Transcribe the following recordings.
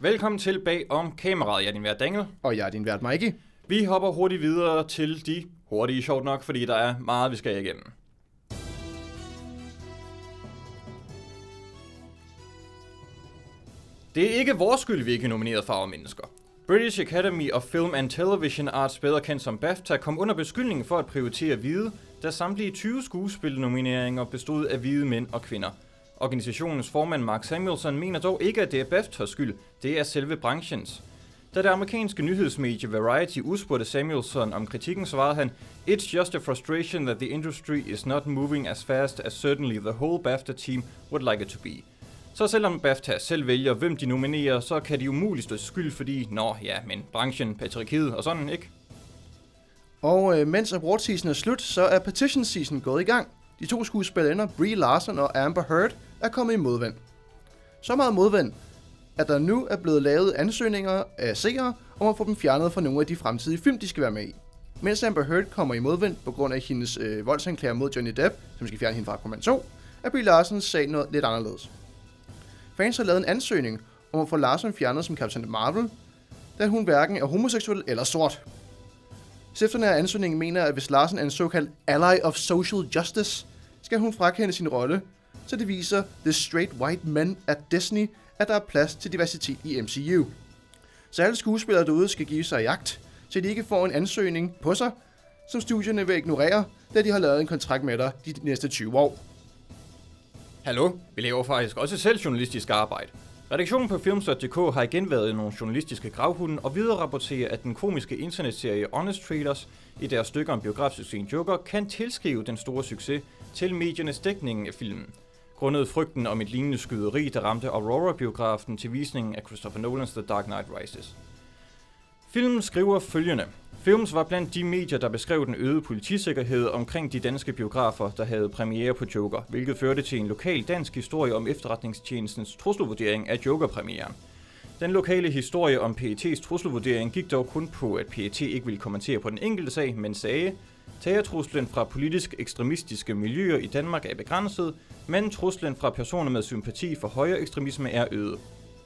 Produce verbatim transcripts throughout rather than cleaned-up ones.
Velkommen til Bag om kameraet. Jeg er din vært Daniel. Og jeg er din vært Mikey. Vi hopper hurtigt videre til de hurtige, sjovt nok, fordi der er meget, vi skal igennem. Det er ikke vores skyld, vi ikke er nomineret for Farve Mennesker. British Academy of Film and Television Arts, bedre kendt som BAFTA, kom under beskyldningen for at prioritere hvide, da samtlige tyve skuespilnomineringer bestod af hvide mænd og kvinder. Organisationens formand Mark Samuelson mener dog ikke, at det er BAFTA's skyld, det er selve branchens. Da det amerikanske nyhedsmedie Variety udspurgte Samuelson om kritikken, svarede han, "It's just a frustration that the industry is not moving as fast as certainly the whole BAFTA team would like it to be." Så selvom BAFTA selv vælger, hvem de nominerer, så kan de umuligt stå skyld, fordi, nå ja, men branchen, patriarkiet og sådan, ikke? Og øh, mens award season er slut, så er petition season gået i gang. De to skuespillerinder, Brie Larson og Amber Heard, er kommet i modvind. Så meget modvind, at der nu er blevet lavet ansøgninger af seere om at få dem fjernet fra nogle af de fremtidige film, de skal være med i. Mens Amber Heard kommer i modvind på grund af hendes øh, voldsanklager mod Johnny Depp, som skal fjerne hende fra Aquaman to, er Brie Larsons sag noget lidt anderledes. Fans har lavet en ansøgning om at få Larson fjernet som Captain Marvel, da hun hverken er homoseksuel eller sort. Stifterne af ansøgningen mener, at hvis Larson er en såkaldt ally of social justice, skal hun frakende sin rolle, så det viser The Straight White Men at Disney, at der er plads til diversitet i M C U. Så alle skuespillere derude skal give sig jagt, så de ikke får en ansøgning på sig, som studierne vil ignorere, da de har lavet en kontrakt med dig de næste tyve år. Hallo, vi laver faktisk også selv journalistisk arbejde. Redaktionen på Films punktum d k har igen været i nogle journalistiske gravhunde og videre rapporterer, at den komiske internetserie Honest Traders i deres stykker om biografsuccesen Joker kan tilskrive den store succes til mediernes dækningen af filmen. Grundet frygten om et lignende skyderi, der ramte Aurora-biografen til visningen af Christopher Nolans The Dark Knight Rises. Filmen skriver følgende. Films var blandt de medier, der beskrev den øgede politisikkerhed omkring de danske biografer, der havde premiere på Joker, hvilket førte til en lokal dansk historie om efterretningstjenestens trusselvurdering af Joker-premieren. Den lokale historie om P E T's trusselvurdering gik dog kun på, at P E T ikke ville kommentere på den enkelte sag, men sagde, terrortruslen fra politisk ekstremistiske miljøer i Danmark er begrænset, men truslen fra personer med sympati for højre ekstremisme er øget.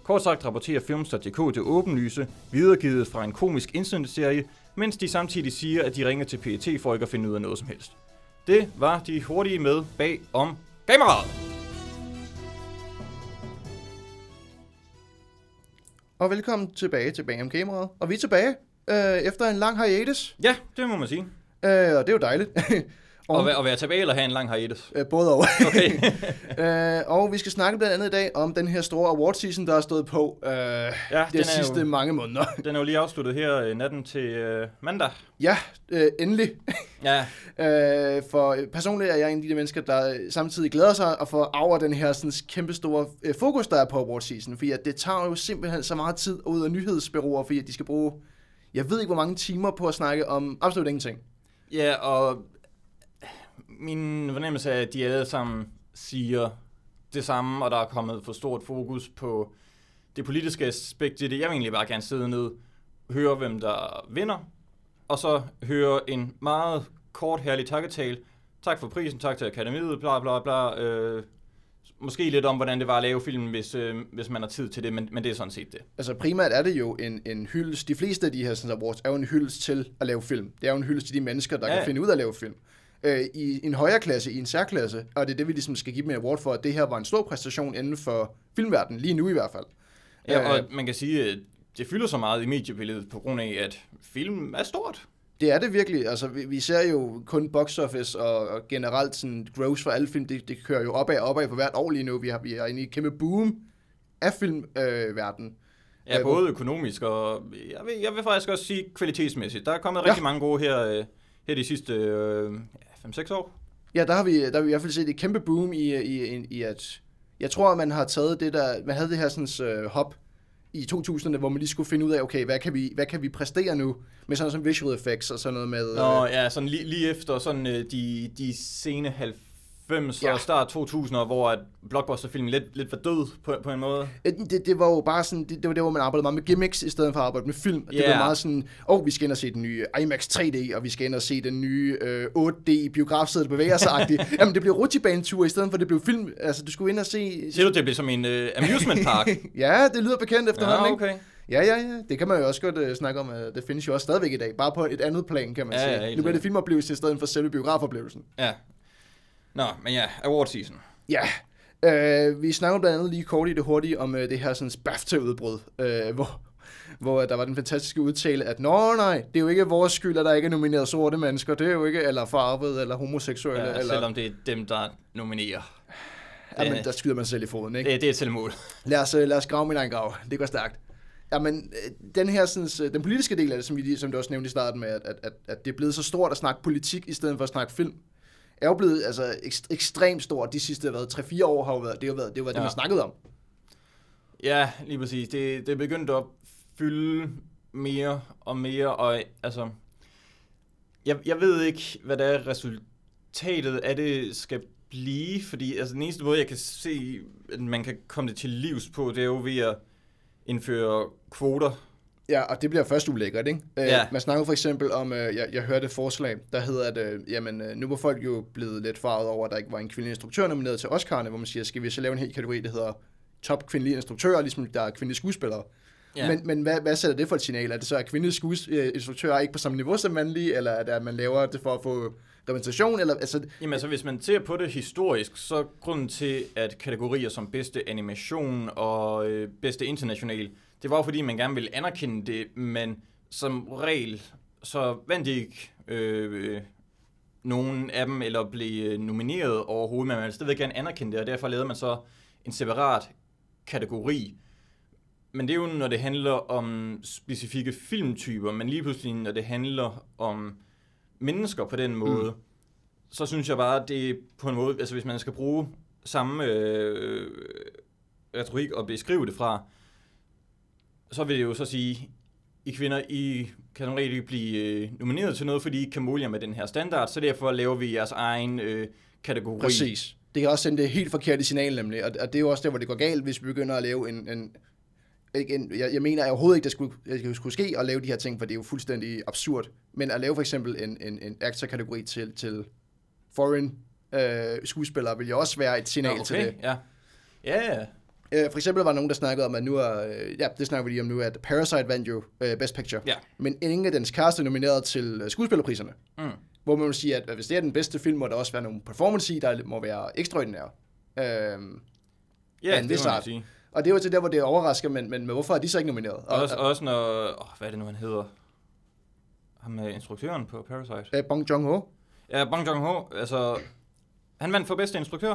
Kort sagt rapporterer Films punktum d k det åbenlyse, videregivet fra en komisk internetserie, mens de samtidig siger, at de ringer til P E T for ikke at finde ud af noget som helst. Det var de hurtige med Bag om kameraet. Og velkommen tilbage til Bag om kameraet. Og vi er tilbage øh, efter en lang hiatus. Ja, det må man sige. Øh, og det er jo dejligt. Og at være tilbage eller have en lang hiatus? Øh, både og. Okay. øh, og vi skal snakke blandt andet i dag om den her store award season, der har stået på øh, ja, de sidste jo, mange måneder. Den er jo lige afsluttet her natten til øh, mandag. Ja, øh, endelig. Ja. øh, for personligt er jeg en af de mennesker, der samtidig glæder sig og får over den her sådan, kæmpe store øh, fokus, der er på award season. Fordi at det tager jo simpelthen så meget tid ud af nyhedsbureauer, fordi at de skal bruge, jeg ved ikke hvor mange timer på at snakke om absolut ingenting. Ja, og min fornemmelse er, at de alle sammen siger det samme, og der er kommet for stort fokus på det politiske aspekt i det. Jeg vil egentlig bare gerne sidde ned, høre hvem der vinder, og så høre en meget kort, herlig takketale. Tak for prisen, tak til akademiet, bla bla bla. Øh, måske lidt om, hvordan det var at lave filmen, hvis, øh, hvis man har tid til det, men, men det er sådan set det. Altså primært er det jo en, en hyldest. De fleste af de her sådan, awards er jo en hyldest til at lave film. Det er jo en hyldest til de mennesker, der ja. kan finde ud af at lave film. I en højere klasse, i en særklasse, og det er det, vi ligesom skal give dem en award for, at det her var en stor præstation inden for filmverdenen, lige nu i hvert fald. Ja, og man kan sige, at det fylder så meget i mediebilledet på grund af, at film er stort. Det er det virkelig. Altså, vi, vi ser jo kun box office og, og generelt sådan gross for alle film, det, det kører jo opad og opad på hvert år lige nu. Vi, har, vi er inde i et kæmpe boom af filmverdenen. Øh, ja, både økonomisk og jeg vil, jeg vil faktisk også sige kvalitetsmæssigt. Der er kommet rigtig ja. mange gode her... Øh, Her de sidste øh, fem seks år? Ja, der har, vi, der har vi i hvert fald set et kæmpe boom i, i, i at... Jeg tror, at man har taget det der... Man havde det her sådan, uh, hop i to tusinderne, hvor man lige skulle finde ud af, okay, hvad kan vi, hvad kan vi præstere nu? Med sådan noget som visual effects og sådan noget med... Nå, øh, ja, sådan lige, lige efter sådan, øh, de, de sene halvfemser ja. og start to tusinder, hvor at blockbusterfilmen lidt, lidt var død på, på en måde. Det, det var jo bare sådan, det, det var der, hvor man arbejdede meget med gimmicks, i stedet for at arbejde med film. Og yeah. det var meget sådan, åh, oh, vi skal ind og se den nye IMAX tre D, og vi skal ind og se den nye øh, otte D-biografsæde, der bevæger sig-agtigt. Jamen, det blev rutsjebanetur, i stedet for det blev film. Altså, du skulle ind og se... Siger du, det blev som en øh, amusement park? Ja, det lyder bekendt efterhånden, ja, okay. ikke? Ja, ja, ja. Det kan man jo også godt uh, snakke om. Uh, det findes jo også stadigvæk i dag. Bare på et andet plan, kan man ja, sige. Ja, nu bliver det filmoplevelse i stedet for selve biografoplevelsen. Ja. Nå, men ja, award season. Ja. Uh, vi snakker blandt andet lige kort i det hurtige om uh, det her sådan BAFTA-udbrud, uh, hvor, hvor der var den fantastiske udtale, at nå nej, det er jo ikke vores skyld, at der ikke er nomineret sorte mennesker. Det er jo ikke, eller farvede, eller homoseksuelle. Ja, selvom eller... det er dem, der nominerer. Jamen, det... der skyder man selv i foden, ikke? Det, det er et selvmål. Lad os, lad os grave min egen grav. Det går stærkt. Ja, men den her sådan, den politiske del af det, som, I, som du også nævnte i starten med, at, at, at det er blevet så stort at snakke politik i stedet for at snakke film, er jo blevet altså, ekst, ekstremt stort de sidste har været tre fire år, har jo været, det har været det, har været ja. det man snakkede om. Ja, lige præcis. Det, det er begyndt at fylde mere og mere, og altså, jeg, jeg ved ikke, hvad det er, resultatet af det skal blive, fordi altså, den eneste måde, jeg kan se, at man kan komme det til livs på, det er jo ved at indføre kvoter. Ja, og det bliver først ulækkert, ikke? Ja. Man snakker for eksempel om, jeg, jeg hørte et forslag, der hedder, at jamen, nu var folk jo blevet lidt farvet over, at der ikke var en kvindelig instruktør nomineret til Oscar'erne, hvor man siger, skal vi så lave en hel kategori, der hedder top kvindelige instruktører, ligesom der er kvindelige skuespillere. Ja. Men, men hvad, hvad sætter det for et signal? Er det så, at kvindelige skuespillere ikke på samme niveau som mandlige, eller er det, at man laver det for at få repræsentation? Eller, altså, jamen altså, hvis man ser på det historisk, så grunden til, at kategorier som bedste animation og øh, bedste international, det var jo fordi, man gerne ville anerkende det, men som regel, så vandt ikke øh, nogen af dem, eller blev nomineret overhovedet, men man ville stadigvæk gerne anerkende det, og derfor lavede man så en separat kategori. Men det er jo, når det handler om specifikke filmtyper, men lige pludselig, når det handler om mennesker på den måde, mm. så synes jeg bare, at det er på en måde, altså hvis man skal bruge samme øh, retorik og beskrive det fra, så vil det jo så sige, I kvinder, I kan normalt ikke blive øh, nomineret til noget, fordi I ikke kan måle jer med den her standard, så derfor laver vi jeres egen øh, kategori. Præcis. Det kan også sende det helt forkerte signal nemlig, og, og det er jo også der, hvor det går galt, hvis vi begynder at lave en... en Jeg, jeg mener jeg overhovedet ikke, det skulle, det skulle ske at lave de her ting, for det er jo fuldstændig absurd. Men at lave for eksempel en, en, en actor-kategori til, til foreign øh, skuespillere, vil jo også være et signal ja, okay. til det. Ja, ja. Yeah. For eksempel var der nogen, der snakkede om, at nu er, ja, det snakker vi lige om nu, at Parasite vandt jo øh, Best Picture. Yeah. Men ingen af dens cast er nomineret til skuespillerpriserne. Mm. Hvor man må sige, at hvis det er den bedste film, må der også være nogle performance i, der må være ekstraordinære. Øh, yeah, ja, det må man sige. Og det er jo til der, hvor det overrasker, men, men hvorfor er de så ikke nomineret? Og, også, og, også når... Oh, hvad er det nu, han hedder? Ham er instruktøren på Parasite. Eh, Bong Joon-ho. Ja, Bong Joon-ho. Altså, han vandt for bedste instruktør.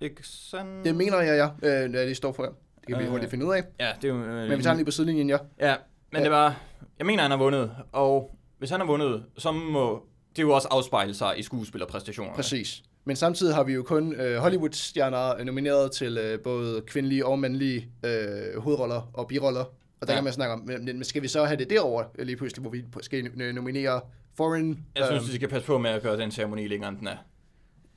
Ikke sådan? Det mener jeg, ja. Øh, det står for ham. Det kan vi øh, hurtigt finde ud af. Ja, det er jo... Øh, men vi tager lige på sidelinjen, ja. Ja, men øh. det var... Jeg mener, han har vundet. Og hvis han har vundet, så må det jo også afspejle sig i skuespillerpræstationerne. Præcis. Men samtidig har vi jo kun øh, Hollywood-stjerner nomineret til øh, både kvindelige og mandlige øh, hovedroller og biroller. Og der ja. kan man snakke om, men, men skal vi så have det derover lige pludselig, hvor vi skal nominere foreign... Jeg synes, øh, vi skal passe på med at gøre den ceremoni længere, end den er.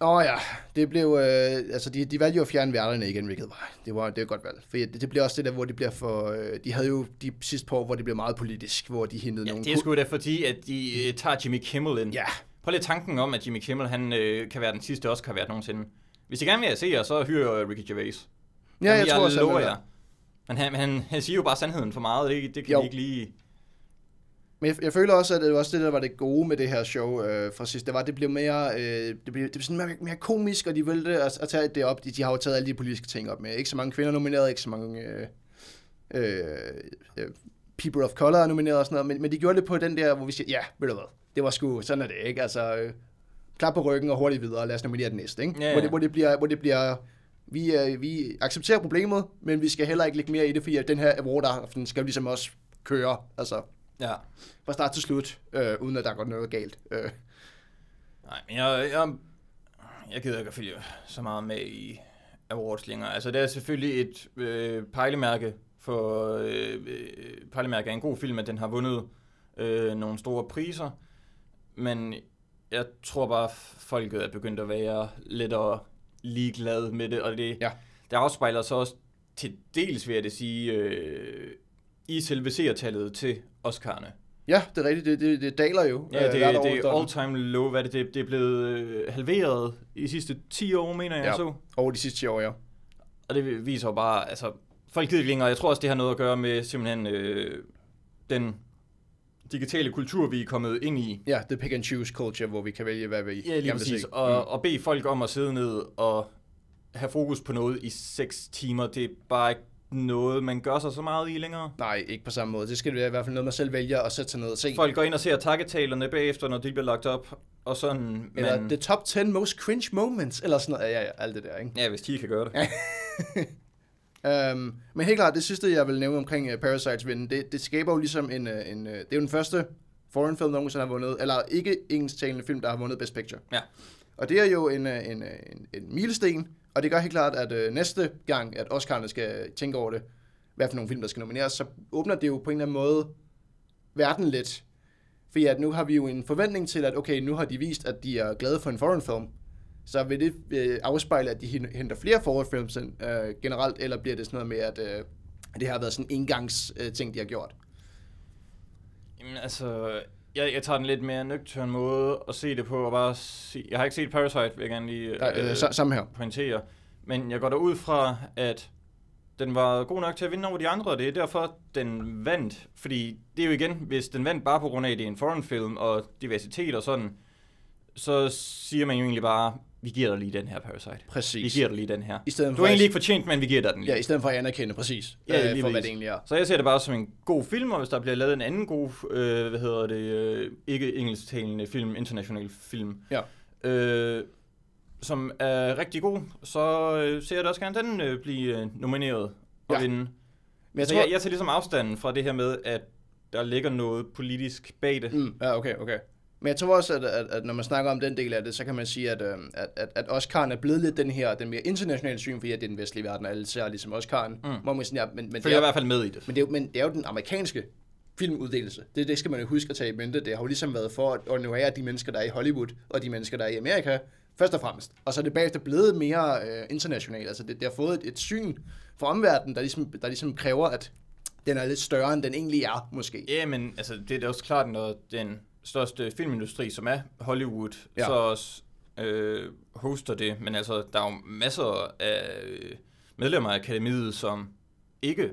Åh ja, det blev... Øh, altså, de, de valgte jo at fjerne værterne igen, hvilket var... Det var, det var et godt valg. For det, det blev også det der, hvor de bliver for... Øh, de havde jo de sidste par år, hvor det blev meget politisk, hvor de hentede ja, nogle... Ja, det er sgu da fordi, at de øh, tager Jimmy Kimmel ind. Ja. Prøv lige tanken om, at Jimmy Kimmel, han øh, kan være den sidste Oscar-vært nogensinde. Hvis I gerne vil se jer, så hyrer Ricky Gervais. Ja, jeg, jeg tror også, lover jer. Men han, han, han siger jo bare sandheden for meget, det, det kan jo. vi ikke lige... Men jeg, jeg føler også, at det var også det, der var det gode med det her show øh, fra sidst. Det var, det blev mere, øh, det blev, det blev sådan mere, mere komisk, og de ville at, at tage det op. De, de har jo taget alle de politiske ting op med. Ikke så mange kvinder nomineret, ikke så mange... Øh, øh, øh, people of color er nomineret og sådan noget, men, men de gjorde det på den der, hvor vi siger, ja, ved du hvad, det var sgu, sådan er det, ikke? Altså, øh, klap på ryggen og hurtigt videre, og lad os nominere den næste, ikke? Ja, ja. Hvor, det, hvor det bliver, hvor det bliver vi, øh, vi accepterer problemet, men vi skal heller ikke lægge mere i det, fordi den her award-aften skal jo ligesom også køre, altså, ja. fra start til slut, øh, uden at der går noget galt. Øh. Nej, men jeg, jeg, jeg gider ikke at følge så meget med i awards længere. Altså, det er selvfølgelig et øh, pejlemærke, for øh, pejlemærke er en god film, at den har vundet øh, nogle store priser, men jeg tror bare, folket er begyndt at være lidt og ligeglade med det, og det, ja. Der afspejler sig også til dels, vil jeg det sige, øh, i selve seertallet til Oscar'erne. Ja, det er rigtigt. Det, det, det daler jo. Ja, det, øh, det er all-time low. Hvad det, det, det er blevet øh, halveret i de sidste ti år, mener jeg, ja. så. Over de sidste ti år, ja. Og det viser jo bare, altså, folk gider ikke længere. Jeg tror også, det har noget at gøre med simpelthen øh, den digitale kultur, vi er kommet ind i. Ja, the pick and choose culture, hvor vi kan vælge, hvad vi ja, lige præcis. Og, mm. og bede folk om at sidde ned og have fokus på noget i seks timer, det er bare ikke noget, man gør sig så meget i længere. Nej, ikke på samme måde. Det skal være i hvert fald noget, man selv vælger at sætte sig ned og se. Folk går ind og ser takketalerne bagefter, når de bliver lagt op, og sådan... Eller man... the top ten most cringe moments, eller sådan noget. Ja, ja, alt det der, ikke? Ja, hvis de kan gøre det. um, men helt klart, det sidste, jeg vil nævne omkring uh, Parasites vinden, det, det skaber jo ligesom en... en uh, det er jo den første foreign film, der nogensinde har vundet, eller ikke engelsktalende film, der har vundet Best Picture. Ja. Og det er jo en, uh, en, uh, en, en milesten, og det gør helt klart, at øh, næste gang, at Oscar'erne skal tænke over det, hvad for nogle film, der skal nomineres, så åbner det jo på en eller anden måde verden lidt. Fordi at nu har vi jo en forventning til, at okay, nu har de vist, at de er glade for en foreign film. Så vil det øh, afspejle, at de henter flere foreign films øh, generelt, eller bliver det sådan noget med, at øh, det har været sådan en engangs øh, ting, de har gjort? Jamen altså... Jeg, jeg tager den lidt mere nøgtern måde at se det på, og bare se, jeg har ikke set Parasite, vil jeg gerne lige Nej, øh, øh, pointere, men jeg går derud fra, at den var god nok til at vinde over de andre, og det er derfor, den vandt, fordi det er jo igen, hvis den vandt bare på grund af, at det er en foreign film, og diversitet og sådan, så siger man jo egentlig bare, vi giver dig lige den her Parasite. Præcis. Vi giver dig lige den her. Du har egentlig ikke fortjent, men vi giver dig den lige. Ja, i stedet for at anerkende præcis, ja, øh, for præcis. Hvad det egentlig er. Så jeg ser det bare som en god film, og hvis der bliver lavet en anden god, øh, hvad hedder det, øh, ikke engelsktalende film, international film, ja. øh, som er rigtig god, så øh, ser jeg da også gerne den øh, blive øh, nomineret og ja. vinde. Men jeg, tror, jeg, jeg tager ligesom afstanden fra det her med, at der ligger noget politisk bag det. Mm. Ja, okay, okay. Men jeg tror også, at, at, at når man snakker om den del af det, så kan man sige, at, at, at, at Oscar'en er blevet lidt den her, den mere internationale syn, fordi det er den vestlige verden, og alle ser ligesom Oscar'en. Mm. Må man sige, ja, men, men det er, jeg er i hvert fald med i det. Men det er, men det er jo den amerikanske filmuddelelse. Det, det skal man jo huske at tage i mente. Det har jo ligesom været for at honorere de mennesker, der er i Hollywood, og de mennesker, der er i Amerika, først og fremmest. Og så er det bagefter blevet mere øh, internationalt. Altså det, det har fået et, et syn fra omverdenen, der ligesom, der ligesom kræver, at den er lidt større, end den egentlig er, måske. Ja, men altså, det er da også klart, når den... største filmindustri, som er Hollywood, ja. så også øh, hoster det. Men altså, der er jo masser af medlemmer af akademiet, som ikke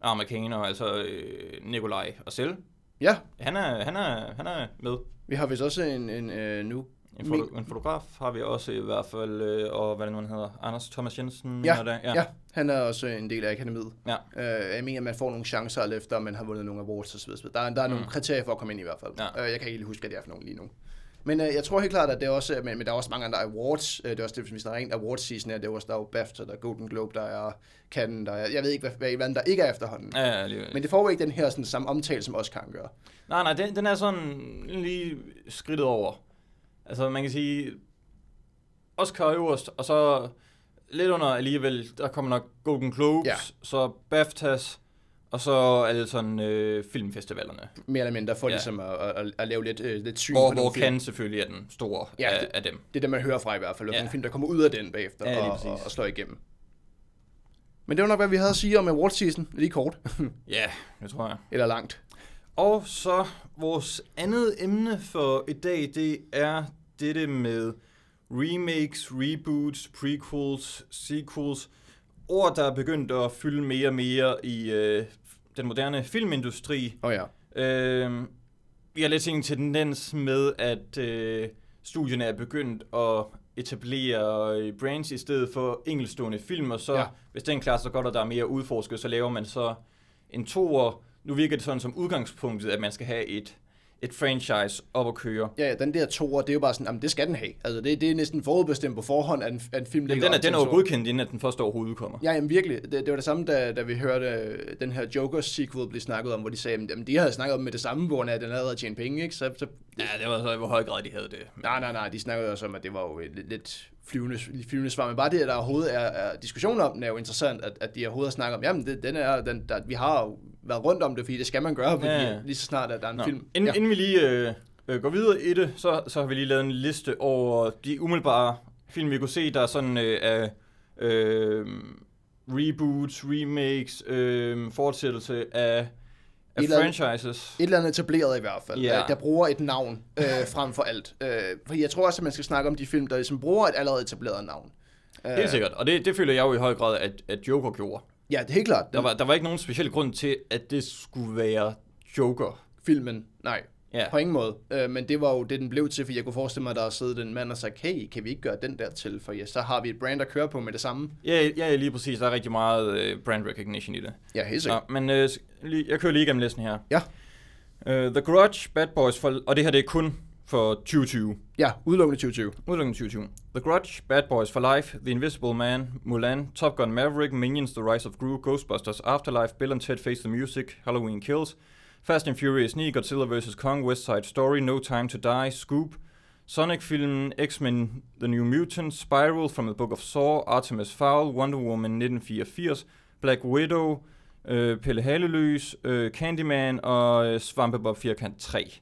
er amerikanere. Altså øh, Nikolaj og selv. Ja. Han er, han, er, han er med. Vi har vist også en, en øh, nu... En, foto- en fotograf har vi også i hvert fald, øh, og hvad det nu hedder, Anders Thomas Jensen? Ja. Der, ja. ja, han er også en del af akademiet. Ja. Øh, jeg mener, at man får nogle chancer, efter man har vundet nogle awards osv. Der er, der er mm. nogle kriterier for at komme ind i hvert fald. Ja. Øh, jeg kan ikke helt huske, hvad det er for nogle lige nu. Men øh, jeg tror helt klart, at det er også, men, men der er også mange andre awards. Øh, det er også det, hvis der er rent awards season, det er også, der er jo BAFTA, der er Golden Globe, der er Cannes, der er, jeg ved ikke, hvad, hvad, hvad der ikke er efterhånden. Ja, ja, lige, men det får jo ikke den her sådan, samme omtale, som Oscar'en gør. Nej, nej, den, den er sådan lige skridtet over. Altså, man kan sige, Oscar øverst, og så lidt under alligevel, der kommer nok Golden Globes, ja. så BAFTAs, og så alle sådan øh, filmfestivalerne. Mere eller mindre, for ja. ligesom at, at, at lave lidt, øh, lidt syn hvor, på hvor kan film. Selvfølgelig er den store ja, af, det, af dem. Det er det, man hører fra i hvert fald, og ja. den film, der kommer ud af den bagefter ja, og, og, og slår igennem. Men det var nok, hvad vi havde at sige om awards season, lige kort. ja, det tror jeg. Eller langt. Og så vores andet emne for i dag, det er... Dette med remakes, reboots, prequels, sequels, ord, der er begyndt at fylde mere og mere i øh, den moderne filmindustri. Oh ja. øh, vi har lidt en tendens med, at øh, studierne er begyndt at etablere brands i stedet for enkeltstående film, og så ja. hvis den klarer sig godt, og der er mere udforsket, så laver man så en toer. Nu virker det sådan som udgangspunktet, at man skal have et et franchise op at køre. Ja, ja, den der toer, det er jo bare sådan, jamen det skal den have. Altså det, det er næsten forudbestemt på forhånd, at en, at en film ligger op til den er jo godkendt, inden at den første overhovedet kommer. Ja, jamen virkelig. Det, det var det samme, da, da vi hørte den her Joker-sequel blive snakket om, hvor de sagde, jamen de havde snakket om med det samme, hvor den allerede tjente penge, ikke? Så, så... Ja, det var så i hvor høj grad de havde det. Nej, nej, nej, de snakkede også om, at det var jo lidt, lidt flyvende, flyvende svar, men bare det, at der overhovedet er, er diskussion om, den er jo interessant, at, at de overhovedet snakker om, jamen det, den er, den, der, vi har jo været rundt om det, fordi det skal man gøre, fordi ja. lige så snart, at der er en Nå. film. Ind, ja. Inden vi lige øh, øh, går videre i det, så, så har vi lige lavet en liste over de umiddelbare film, vi kunne se, der er sådan af øh, øh, reboots, remakes, øh, fortsættelse af... Et franchises. Et eller andet etableret i hvert fald, yeah. der bruger et navn øh, frem for alt. Øh, for jeg tror også, at man skal snakke om de film, der ligesom bruger et allerede etableret navn. Helt øh. sikkert, og det, det føler jeg jo i høj grad, at, at Joker gjorde. Ja, det er helt klart. Der var, der var ikke nogen speciel grund til, at det skulle være Joker-filmen. Nej, yeah. på ingen måde. Øh, men det var jo det, den blev til, for jeg kunne forestille mig, at der har siddet en mand og sagt, hey, kan vi ikke gøre den der til, for ja, så har vi et brand at køre på med det samme. Ja, ja lige præcis. Der er rigtig meget brand recognition i det. Ja, helt sikkert. Nå, men... Øh, jeg kører lige igennem listen her. Ja. Uh, The Grudge, Bad Boys, for, og det her det er kun for tyve tyve. Ja, udelukkende tyve tyve. Udelukkende tyve tyve. The Grudge, Bad Boys for Life, The Invisible Man, Mulan, Top Gun Maverick, Minions, The Rise of Gru, Ghostbusters, Afterlife, Bill and Ted Face the Music, Halloween Kills, Fast and Furious ni, Godzilla versus. Kong, West Side Story, No Time to Die, Scoop, Sonic-filmen, X-Men, The New Mutants, Spiral from the Book of Saw, Artemis Fowl, Wonder Woman nitten fireogfirs, Black Widow... Øh, Pelle Haleløs, øh, Candyman og øh, Svampebob Firkant tre.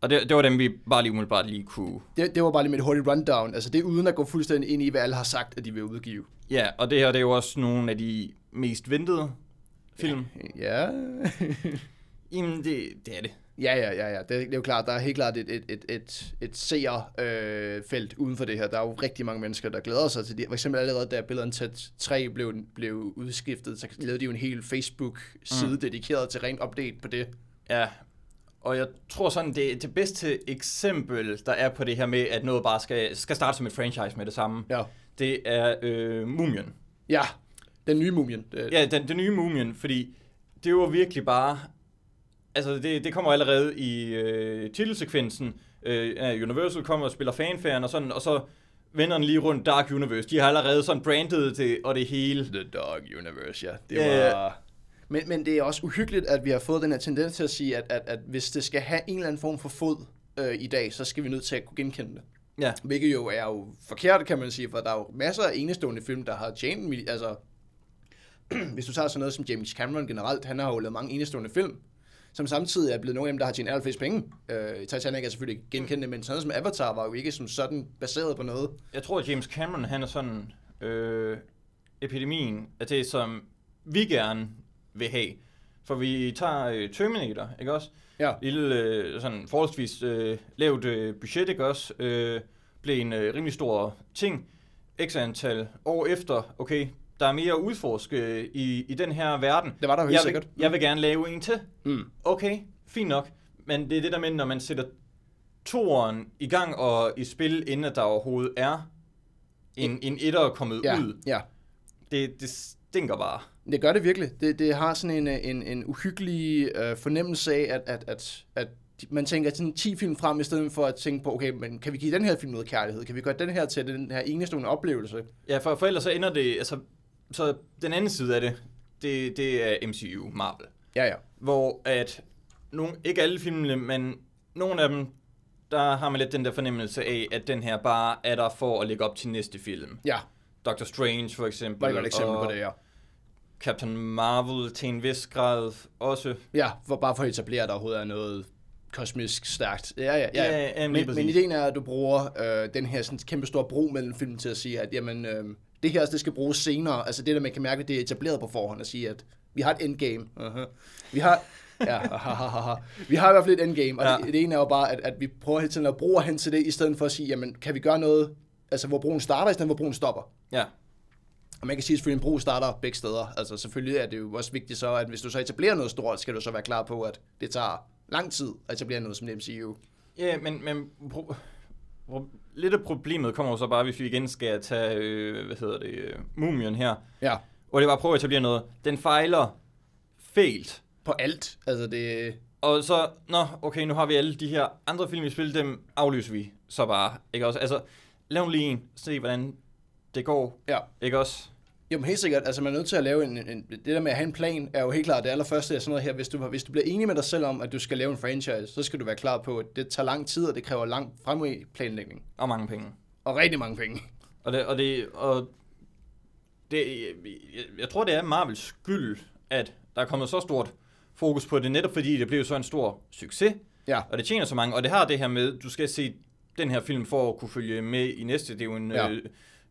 Og det, det var dem, vi bare lige umiddelbart lige kunne... Det, det var bare lige med et hurtigt rundown. Altså det er uden at gå fuldstændig ind i, hvad alle har sagt, at de vil udgive. Ja, og det her det er jo også nogle af de mest ventede film. Ja. Jamen, det, det er det. Ja, ja, ja, ja. Det, det er jo klart, der er helt klart et, et, et, et, et seerfelt øh, uden for det her. Der er jo rigtig mange mennesker, der glæder sig til det. For eksempel allerede, da Bill and Ted tre blev, blev udskiftet, så lavede de jo en hel Facebook-side mm. dedikeret til rent update på det. Ja, og jeg tror sådan, det, det bedste eksempel, der er på det her med, at noget bare skal, skal starte som et franchise med det samme, ja. Det er øh, Mumien. Ja, den nye Mumien. Ja, den, den nye Mumien, fordi det var virkelig bare... Altså, det, det kommer allerede i øh, titelsekvensen. Øh, Universal kommer og spiller fanfaren og sådan, og så vender den lige rundt Dark Universe. De har allerede sådan brandet det, og det hele. The Dark Universe, ja. Det var... Øh. Men, men det er også uhyggeligt, at vi har fået den her tendens til at sige, at, at, at hvis det skal have en eller anden form for fod øh, i dag, så skal vi nødt til at kunne genkende det. Ja. Hvilket jo er jo forkert, kan man sige, for der er jo masser af enestående film, der har tjent... Altså, hvis du tager sådan noget som James Cameron generelt, han har jo lavet mange enestående film, som samtidig er blevet nogle af dem, der har tjent allerflest penge. Øh, Titanic er selvfølgelig ikke genkendende, men sådan som Avatar var jo ikke som sådan baseret på noget. Jeg tror, at James Cameron, han er sådan øh, epidemien af det, som vi gerne vil have. For vi tager øh, Terminator, ikke også? Ja. Lille, øh, sådan forholdsvis øh, lavt øh, budget, ikke også? Øh, blev en øh, rimelig stor ting. X antal år efter, okay, der er mere at udforske i, i den her verden. Det var der jo helt jeg sikkert. Vil, jeg vil gerne lave en til. Mm. Okay, fint nok. Men det er det der med, når man sætter toeren i gang og i spil, inden at der overhovedet er en, en etter kommet ja, ud. Ja. Det, det stinker bare. Det gør det virkelig. Det, det har sådan en, en, en uhyggelig øh, fornemmelse af, at, at, at, at man tænker sådan ti film frem, i stedet for at tænke på, okay, men kan vi give den her film noget kærlighed? Kan vi gøre den her til den her enestående oplevelse? Ja, for, for ellers så ender det... Altså, så den anden side af det, det, det er M C U, Marvel. Ja, ja. Hvor at, nogen, ikke alle filmene, men nogle af dem, der har man lidt den der fornemmelse af, at den her bare er der for at lægge op til næste film. Ja. Doctor Strange for eksempel. Var det et eksempel på det, ja. Captain Marvel til en vis grad også. Ja, for bare for at etablere, at der overhovedet er noget kosmisk stærkt. Ja, ja, ja. ja, ja men, men ideen er, at du bruger øh, den her sådan, kæmpe store bro mellem filmen til at sige, at jamen... Øh, det her også, det skal bruges senere. Altså det, der man kan mærke, det er etableret på forhånd at sige, at vi har et endgame. Uh-huh. Vi har ja, vi har i hvert fald et endgame, og ja. det, det ene er jo bare, at, at vi prøver hele tiden at bruge hen til det, i stedet for at sige, jamen, kan vi gøre noget, altså hvor broen starter, i stedet for hvor broen stopper. Ja. Og man kan sige, at selvfølgelig en bro starter begge steder. Altså selvfølgelig er det jo også vigtigt så, at hvis du så etablerer noget stort, skal du så være klar på, at det tager lang tid at etablere noget som M C U. Ja, men... men bro... Lidt af problemet kommer så bare, hvis vi igen skal tage, øh, hvad hedder det, øh, Mumien her. Ja. Og det var bare prøve at etablere noget. Den fejler fælt. På alt, altså det... Og så, nå, okay, nu har vi alle de her andre film, vi spiller, dem aflyser vi så bare, ikke også? Altså, lav lige en, se hvordan det går, ja. Ikke også? Jamen helt sikkert, altså man er nødt til at lave en, en... Det der med at have en plan er jo helt klart det allerførste er sådan noget her. Hvis du, hvis du bliver enig med dig selv om, at du skal lave en franchise, så skal du være klar på, at det tager lang tid, og det kræver lang fremragende planlægning. Og mange penge. Og rigtig mange penge. Og det... Og det, og det jeg, jeg tror, det er Marvels skyld, at der er kommet så stort fokus på det, netop fordi det blev så en stor succes. Ja. Og det tjener så mange. Og det har det her med, du skal se den her film for at kunne følge med i næste. Det er jo en ja. øh,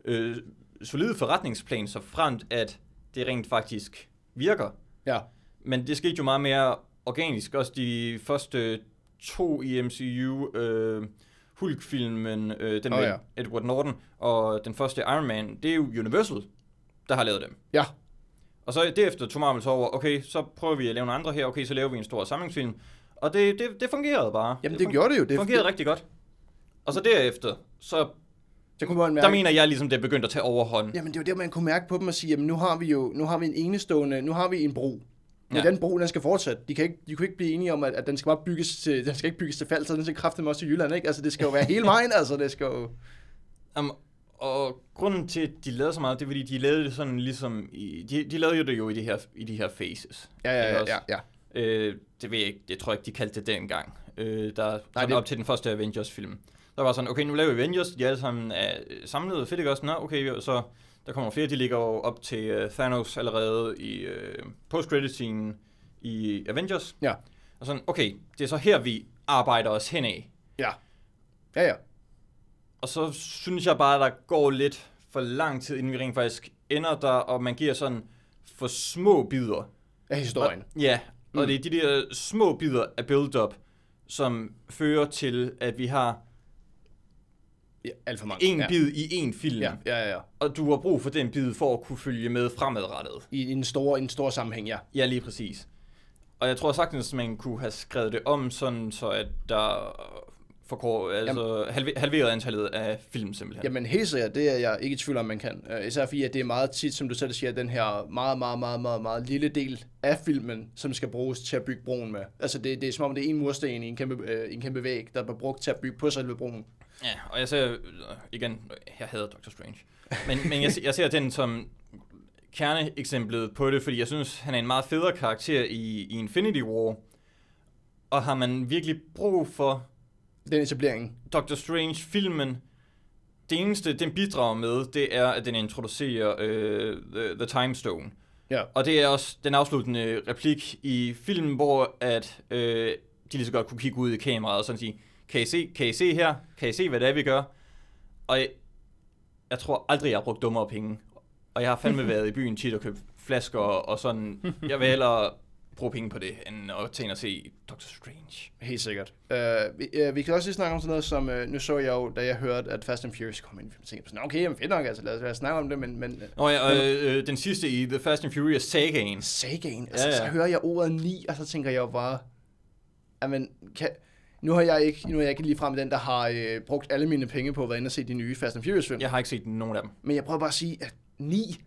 øh, solid forretningsplan, så fremt at det rent faktisk virker. Ja. Men det skete jo meget mere organisk. Også de første to i M C U, øh, Hulk-filmen, øh, den oh, med ja. Edward Norton, og den første Iron Man, det er jo Universal, der har lavet dem. Ja. Og så derefter tog Marvel så over, okay, så prøver vi at lave nogle andre her, okay, så laver vi en stor samlingsfilm. Og det, det, det fungerede bare. Jamen det, det gjorde det jo. Det fungerede det... rigtig godt. Og så derefter, så... så kunne man mærke... der mener jeg ligesom, det er begyndt at tage overhånd. Jamen det var der, man kunne mærke på dem og sige, jamen nu har vi jo nu har vi en enestående, nu har vi en bro. Men ja. Den bro, den skal fortsætte. De kan ikke, de kunne ikke blive enige om, at, at den skal bare bygges til, den skal ikke bygges til fald, så den skal kraftedeme også til Jylland, ikke? Altså det skal jo være hele vejen, altså det skal jo... Um, og grunden til, at de lavede så meget, det er fordi, de lavede det sådan ligesom i... De, de lavede jo det jo i de her, i de her phases. Ja, ja, ja, ja, ja. Øh, det ved jeg ikke, det tror jeg ikke, de kaldte det dengang. Øh, der nej, det... op til den første Avengers-film. Der var sådan, okay, nu laver vi Avengers, de alle sammen er samlet, fedt ikke også? Nå, okay, så der kommer flere, de ligger op til uh, Thanos allerede i uh, post-credit-scenen i Avengers. Ja. Og sådan, okay, det er så her, vi arbejder os henad. Ja. Ja, ja. Og så synes jeg bare, der går lidt for lang tid, inden vi rent faktisk ender der, og man giver sådan for små bidder. Af historien. Og, ja, mm. og det er de der små bidder af build-up, som fører til, at vi har ja, alt for mange. en ja. bid i en film. Ja. Ja, ja, ja. Og du har brug for den bid for at kunne følge med fremadrettet. I en stor, en stor sammenhæng, ja. Ja, lige præcis. Og jeg tror sagtens, man kunne have skrevet det om, sådan så at der... For, altså halve, halveret antallet af film simpelthen. Jamen helt sikkert, det er jeg ikke i tvivl om, man kan. Uh, især fordi, at det er meget tit, som du selv siger, den her meget, meget, meget, meget, meget lille del af filmen, som skal bruges til at bygge broen med. Altså det, det er som om, det er en mursten i en kæmpe, uh, en kæmpe væg, der bliver brugt til at bygge på selve broen. Ja, og jeg ser, igen, jeg hader Doctor Strange, men, men jeg, jeg ser den som kerneeksemplet på det, fordi jeg synes, han er en meget federe karakter i, i Infinity War, og har man virkelig brug for den etablering. Doctor Strange-filmen, det eneste, den bidrager med, det er, at den introducerer øh, The, the Time Stone. Ja. Og det er også den afsluttende replik i filmen, hvor at, øh, de lige så godt kunne kigge ud i kameraet og sådan sige, kan I se, kan I se her? Kan I se, hvad det er, vi gør? Og jeg, jeg tror aldrig, jeg har brugt dummere penge. Og jeg har fandme været i byen tit og købt flasker og sådan. Jeg vil hellere prøv penge på det, end at tænke at se Doctor Strange. Helt sikkert. Uh, vi, uh, vi kan også lige snakke om sådan noget, som uh, nu så jeg jo, da jeg hørte, at Fast and Furious kom ind. Jeg tænkte sådan, okay, jamen fedt nok, altså lad os snakke om det, men... men Nå ja, og øh, øh, den sidste i The Fast and Furious, sagaen. Sagaen? Altså, ja, ja. Så hører jeg ordet ni, og så tænker jeg jo bare... Jamen, kan... Nu har jeg ikke, nu har jeg ikke lige frem den, der har øh, brugt alle mine penge på at være inde og se de nye Fast and Furious film. Jeg har ikke set nogen af dem. Men jeg prøver bare at sige, at ni...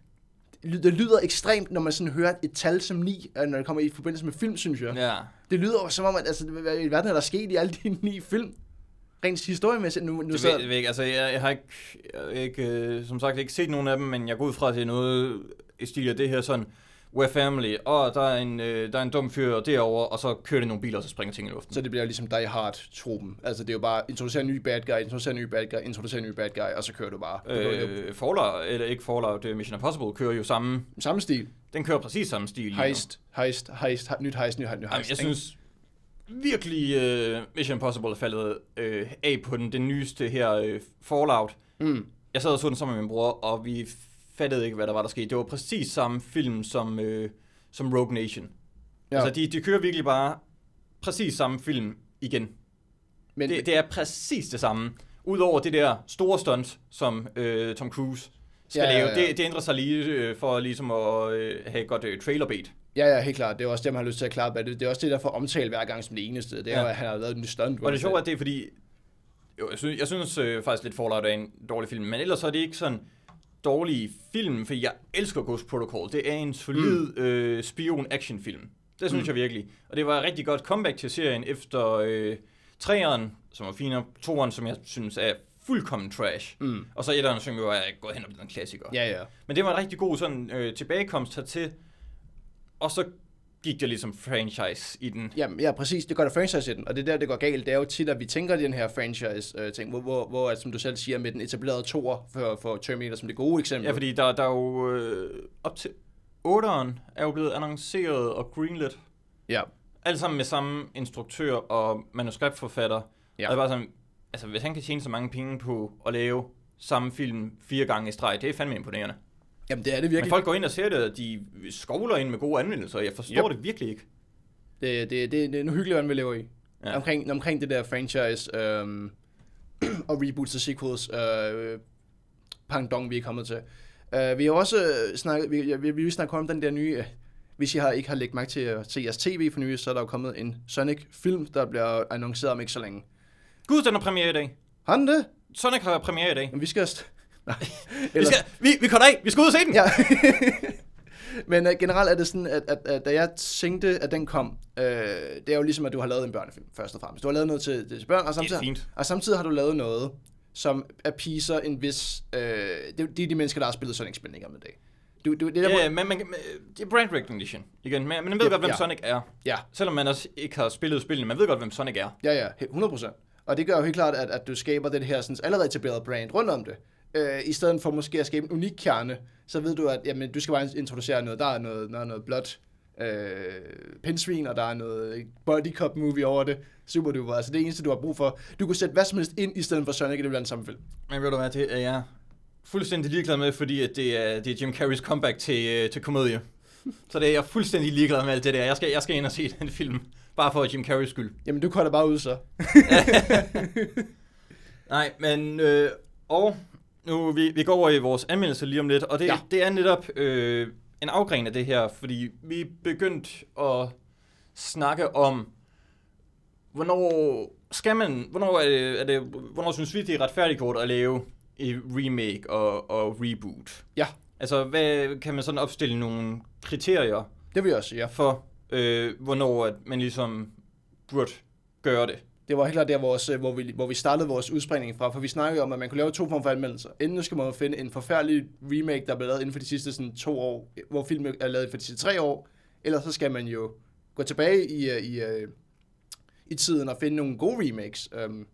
Det lyder ekstremt, når man sådan hører et tal som ni, når det kommer i forbindelse med film, synes jeg. Ja. Det lyder jo som om, at altså, hvad der er sket i alle de ni film. Rent historiemæssigt. Nu, nu det ved jeg ikke. Altså, jeg, jeg har ikke, jeg, ikke, som sagt, ikke set nogen af dem, men jeg går ud fra, at det er noget i stil af det her sådan, we're family, og der er en, der er en dum fyr derovre, og så kører det nogle biler, og så springer ting i luften. Så det bliver ligesom Die Hard-tropen. Altså, det er jo bare, introducere en ny bad guy, introducere en ny bad guy, introducere en ny bad guy, og så kører du bare. Øh, Fallout, eller ikke Fallout, det er Mission Impossible, kører jo samme... Samme stil. Den kører præcis samme stil. Heist, heist, heist, nyt heist, nyt heist, nyt heist. Jeg synes virkelig, uh, Mission Impossible er faldet uh, af på den, den nyeste her uh, Fallout. Mm. Jeg sad og så den sammen med min bror, og vi... fattede ikke, hvad der var, der skete. Det var præcis samme film som, øh, som Rogue Nation. Ja. Altså, de, de kører virkelig bare præcis samme film igen. Men det, det er præcis det samme. Udover det der store stunt, som øh, Tom Cruise skal ja, lave. Ja, ja. Det, det ændrer sig lige øh, for ligesom at øh, have et godt øh, trailerbait. Ja, ja, helt klart. Det er også det, man har lyst til at klare. Det er også det, der får omtale hver gang som det eneste. Det er, ja. At han har lavet en ny stunt. Og det sjove er, det er fordi... Jo, jeg synes, jeg synes øh, faktisk lidt Fallout er en dårlig film, men ellers så er det ikke sådan... dårlige film, for jeg elsker Ghost Protocol. Det er en solid mm. øh, spion-action-film. Det synes mm. jeg virkelig. Og det var et rigtig godt comeback til serien efter øh, treeren, som var finere, toeren, som jeg synes er fuldkommen trash. Mm. Og så etteren, som jo er gået hen og blevet en klassiker. Ja, ja. Men det var en rigtig god sådan, øh, tilbagekomst hertil. Og så gik det ligesom franchise i den. Jamen, ja, præcis. Det går der franchise i den. Og det er der, det går galt. Det er jo tit, at vi tænker den her franchise-ting, hvor, hvor, hvor som du selv siger, med den etablerede toer for, for Terminator som det gode eksempel. Ja, fordi der, der er jo øh, op til otteren er jo blevet annonceret og greenlit. Ja. alt sammen med samme instruktør og manuskriptforfatter. Ja. Og det var sådan, altså hvis han kan tjene så mange penge på at lave samme film fire gange i streg, det er fandme imponerende. Jamen det er det virkelig. Men folk går ind og ser det, og de skovler ind med gode anmeldelser, og jeg forstår yep. det virkelig ikke. Det, det, det, det er nu hyggeligt, hvad vi lever i. Ja. Omkring, omkring det der franchise øhm, og reboots og sequels øh, pangdong, vi er kommet til. Uh, vi har også snakket, vi, vi, vi snakker om den der nye, hvis I har, ikke har lægt mærke til at se jeres tv for nylig, så er der jo kommet en Sonic-film, der bliver annonceret om ikke så længe. Gud, den er premiere i dag. Har den det? Sonic har premiere i dag. Men vi skal også... Nej. Eller... vi, skal... vi, vi kommer af, vi skal ud og se den. Ja. Men uh, generelt er det sådan, at, at, at da jeg tænkte, at den kom, uh, det er jo ligesom, at du har lavet en børnefilm, først og fremmest. Du har lavet noget til, til børn, og samtidig, og samtidig har du lavet noget, som appeaser en vis... Øh, det, det er de mennesker, der har spillet Sonic-spil, ikke om i dag. Du, du, det, der, yeah, man, man, det er brand recognition igen. Man, man ved yeah, godt, hvem yeah. Sonic er. Yeah. Selvom man også ikke har spillet spillene, man ved godt, hvem Sonic er. Ja, ja, hundrede procent. Og det gør jo helt klart, at, at du skaber den her sådan, allerede etableret brand rundt om det. Øh, I stedet for måske at skabe en unik kerne, så ved du, at jamen, du skal bare introducere noget. Der er noget, noget, noget blot øh, pindsvin, og der er noget body cop movie over det. Super duper. Altså det eneste, du har brug for. Du kunne sætte hvad som helst ind i stedet for Sonic, det ville være den samme film. Men ved du hvad, det er jeg fuldstændig ligeglad med, fordi at det, er, det er Jim Carreys comeback til, til komedie. Så det er jeg fuldstændig ligeglad med alt det der. Jeg skal, jeg skal ind og se den film, bare for Jim Carreys skyld. Jamen du cutter bare ud så. Nej, men øh, og nu vi, vi går over i vores anmeldelse lige om lidt, og det, ja. det er netop øh, en afgren af det her, fordi vi begyndte at snakke om Hvornår skal man, hvornår, er det, er det, hvornår synes vi, det er retfærdiggjort at lave et remake og, og reboot? Ja. Altså, hvad, kan man sådan opstille nogle kriterier? Det vil jeg også, ja. For, øh, hvornår at man ligesom burde gøre det? Det var helt klart der, vores, hvor, vi, hvor vi startede vores udspringning fra, for vi snakkede om, at man kunne lave to former for anmeldelser. Enten skal man finde en forfærdelig remake, der blev lavet inden for de sidste sådan, to år, hvor filmen er lavet inden for de sidste tre år, eller så skal man jo gå tilbage i... i i tiden at finde nogle gode remakes. Um,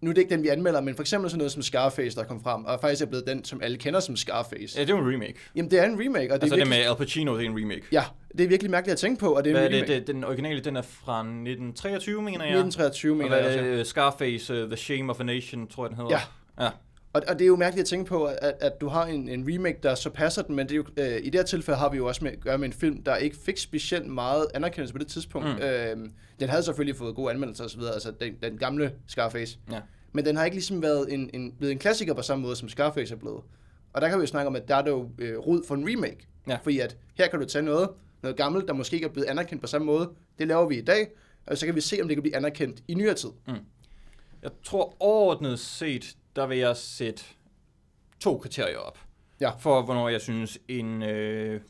nu er det ikke den, vi anmelder, men for eksempel sådan noget som Scarface, der kom frem, og faktisk er blevet den, som alle kender som Scarface. Ja, det er en remake. Jamen, det er en remake. Og det altså er virkelig... det med Al Pacino, det er en remake. Ja, det er virkelig mærkeligt at tænke på, og det er en remake. Det, den originale, den er fra nitten treogtyve, mener jeg. nitten treogtyve, mener jeg. Og hvad er det? Scarface, uh, The Shame of a Nation, tror jeg, den hedder. Ja. ja. Og, og det er jo mærkeligt at tænke på, at, at du har en, en remake, der så passer den, men det er jo, øh, i det her tilfælde har vi jo også med at gøre med en film, der ikke fik specielt meget anerkendelse på det tidspunkt. Mm. Øh, den havde selvfølgelig fået gode anmeldelser osv., altså den, den gamle Scarface. Ja. Men den har ikke ligesom været en, en, blevet en klassiker på samme måde, som Scarface er blevet. Og der kan vi jo snakke om, at der er det jo øh, rod for en remake. Ja. Fordi at her kan du tage noget, noget gammelt, der måske ikke er blevet anerkendt på samme måde. Det laver vi i dag, og så kan vi se, om det kan blive anerkendt i nyere tid. Mm. Jeg tror overordnet set... der vil jeg sætte to kriterier op, ja. for hvornår jeg synes, en øh,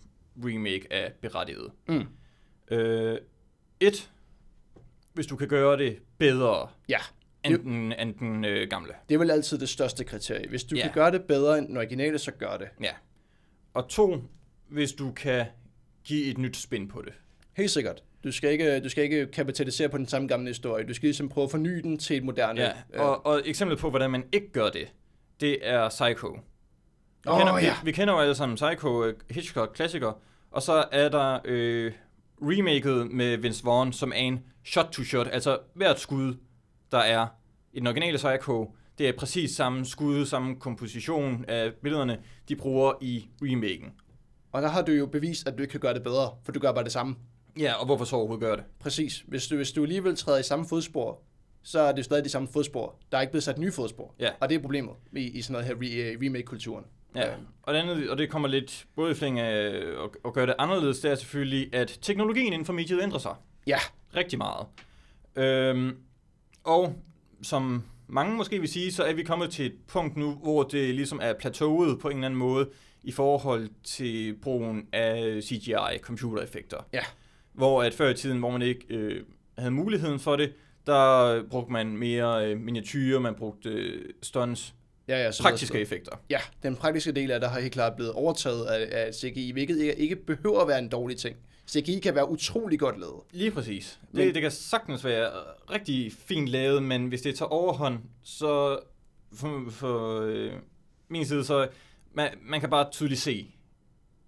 remake er berettiget. Mm. Øh, et, hvis du kan gøre det bedre ja. end den, end den øh, gamle. Det er vel altid det største kriterie. Hvis du ja. kan gøre det bedre end den originale, så gør det. Ja. Og to, hvis du kan give et nyt spin på det. Helt sikkert. Du skal ikke, du skal ikke kapitalisere på den samme gamle historie. Du skal ligesom prøve at forny den til et moderne... Ja, og, øh. og eksemplet på, hvordan man ikke gør det, det er Psycho. Vi, oh, kender, ja. vi, vi kender jo alle sammen Psycho, Hitchcock, klassiker. Og så er der øh, remaket med Vince Vaughn, som er en shot-to-shot. Altså hvert skud, der er i den originale Psycho, det er præcis samme skud, samme komposition af billederne, de bruger i remaken. Og der har du jo bevist, at du ikke kan gøre det bedre, for du gør bare det samme. Ja, og hvorfor så overhovedet gør det? Præcis. Hvis du, hvis du alligevel træder i samme fodspor, så er det stadig de samme fodspor. Der er ikke blevet sat nye fodspor. Ja. Og det er problemet i, i sådan noget her re, remake-kulturen. Ja, um. og, det andet, og det kommer lidt både i fling af at gøre det anderledes, det er selvfølgelig, at teknologien inden for mediet ændrer sig. Ja. Rigtig meget. Øhm, og som mange måske vil sige, så er vi kommet til et punkt nu, hvor det ligesom er plateauet på en eller anden måde i forhold til brugen af C G I-computereffekter. Ja. Hvor at før i tiden, hvor man ikke øh, havde muligheden for det, der brugte man mere øh, miniatyrer, man brugte øh, stunts, ja, ja, så praktiske det, effekter. Ja, den praktiske del af det har helt klart blevet overtaget af, af C G I, hvilket ikke, ikke behøver at være en dårlig ting. C G I kan være utrolig godt lavet. Lige præcis. Det, men, det kan sagtens være rigtig fint lavet, men hvis det tager overhånd, så for, for øh, min side, så man, man kan bare tydeligt se,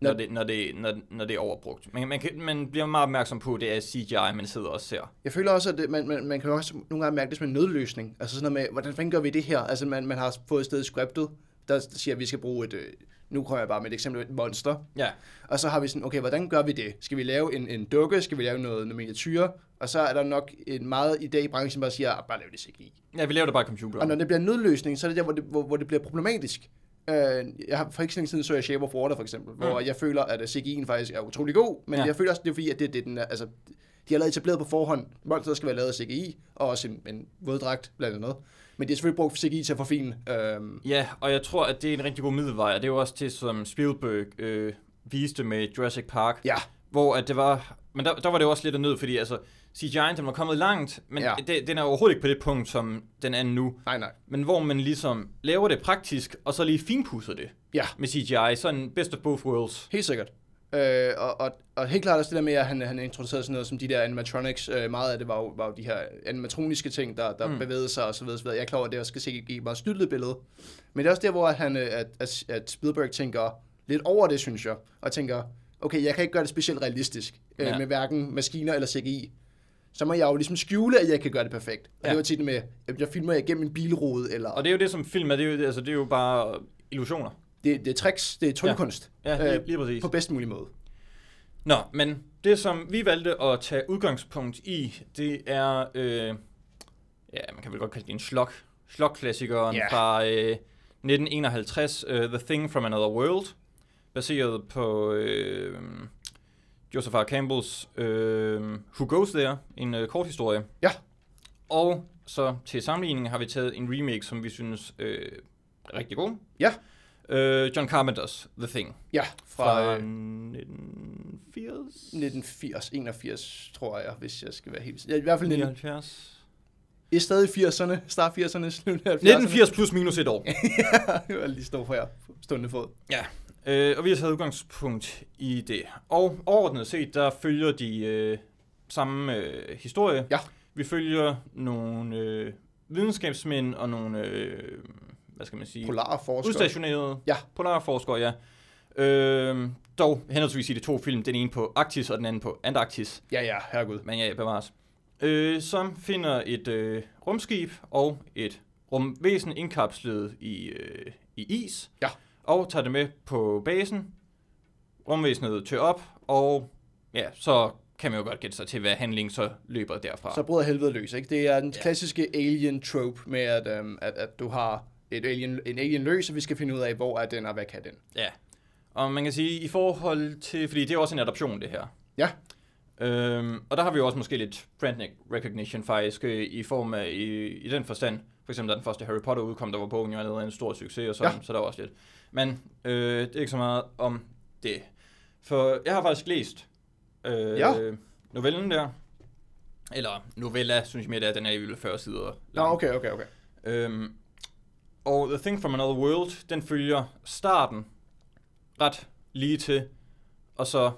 når det, når det, når, når det er overbrugt. Man, man, kan, man bliver meget opmærksom på, at det er C G I, man sidder og ser. Jeg føler også, at det, man, man, man kan også nogle gange mærke det som en nødløsning. Altså sådan noget med, hvordan fanden gør vi det her? Altså man, man har fået et sted i scriptet, der siger, at vi skal bruge et, nu kommer jeg bare med et eksempel, et monster. Ja. Og så har vi sådan, okay, hvordan gør vi det? Skal vi lave en, en dukke? Skal vi lave noget, noget miniature? Og så er der nok en meget idé i branchen, der siger, bare lav det C G I. Ja, vi laver det bare i computer. Og når det bliver en nødløsning, så er det der, hvor det, hvor, hvor det bliver problematisk. Jeg har for ikke sådan siden så jeg Shape of Water for eksempel, hvor mm. jeg føler, at C G I'en faktisk er utrolig god, men ja. jeg føler også, at det er fordi, at det, det den er, altså, de har lavet etableret på forhånd, monster skal være lavet af C G I, og også en, en våddragt blandt andet. Men de har selvfølgelig brugt C G I til at forfine. Øhm. Ja, og jeg tror, at det er en rigtig god middelvej, og det er jo også det, som Spielberg øh, viste med Jurassic Park, ja. hvor at det var, men der, der var det også lidt af nød, fordi altså, C G I'en, den var kommet langt, men ja. det, den er overhovedet ikke på det punkt, som den er nu. Nej, nej. Men hvor man ligesom laver det praktisk, og så lige finpudser det ja. med C G I. Sådan best of both worlds. Helt sikkert. Øh, og, og, og helt klart også det der med, at han, han introducerede sådan noget som de der animatronics. Øh, meget af det var jo, var jo de her animatroniske ting, der, der mm. bevægede sig osv. Jeg er klar over, at det også skal sikkert give et meget styltet billede. Men det er også der, hvor han, at, at, at Spielberg tænker lidt over det, synes jeg. Og tænker, okay, jeg kan ikke gøre det specielt realistisk øh, ja. med hverken maskiner eller C G I. Så må jeg jo ligesom skjule, at jeg kan gøre det perfekt. Og ja. det var tit med, at jeg filmer igennem en bilrude. Eller... Og det er jo det, som film er. Det er jo, altså, det er jo bare illusioner. Det, det er tricks. Det er tryllekunst. Ja, ja lige, lige præcis. Øh, på bedst mulig måde. Nå, men det, som vi valgte at tage udgangspunkt i, det er... Øh, ja, man kan vel godt kalde det en slok. Slok-klassikeren yeah. fra øh, nitten enoghalvtreds. Uh, The Thing from Another World. Baseret på... Øh, Joseph R. Campbells øh, Who Goes There, en øh, kort historie. Ja. Og så til sammenligning har vi taget en remake, som vi synes øh, er rigtig god. Ja. Øh, John Carpenters The Thing. Ja, fra, fra øh, nitten firs. nitten firs, enogfirs, tror jeg, hvis jeg skal være helt... Ja, i hvert fald nitten halvfjerds. I stadig firserne, start firserne, slut halvfjerdserne. nitten firs plus minus et år. Ja, det var lige stå på her, stående fod. Ja. Uh, og vi har taget udgangspunkt i det. Og overordnet set, der følger de uh, samme uh, historie. Ja. Vi følger nogle uh, videnskabsmænd og nogle, uh, hvad skal man sige? Polarforskere. Udstationerede. Ja. Polarforskere, ja. Uh, dog henholdsvis i de to film, den ene på Arktis og den anden på Antarktis. Ja, ja, herregud. Men ja, bevares. Uh, som finder et uh, rumskib og et rumvæsen indkapslet i, uh, i is. Ja. Og tager det med på basen, rumvæsenet tør op, og ja, så kan man jo godt gætte sig til, hvad handling så løber derfra. Så bryder helvede løs, ikke? Det er den ja. klassiske alien-trope med, at, øhm, at, at du har et alien, en alien løs, og vi skal finde ud af, hvor er den, og hvad kan den? Ja, og man kan sige, i forhold til, fordi det er også en adoption, det her. Ja. Øhm, og der har vi jo også måske lidt brand recognition faktisk, øh, i form af, i, i den forstand, for eksempel da den første Harry Potter udkom, der var bogen jo allerede en stor succes, og sådan, ja. så der var også lidt. Men øh, det er ikke så meget om det. For jeg har faktisk læst øh, ja. novellen der. Eller novella, synes jeg mere, det er, den er i vildt fyrre sider. Nå, okay, okay, okay. Øhm, og The Thing from Another World, den følger starten ret lige til. Og så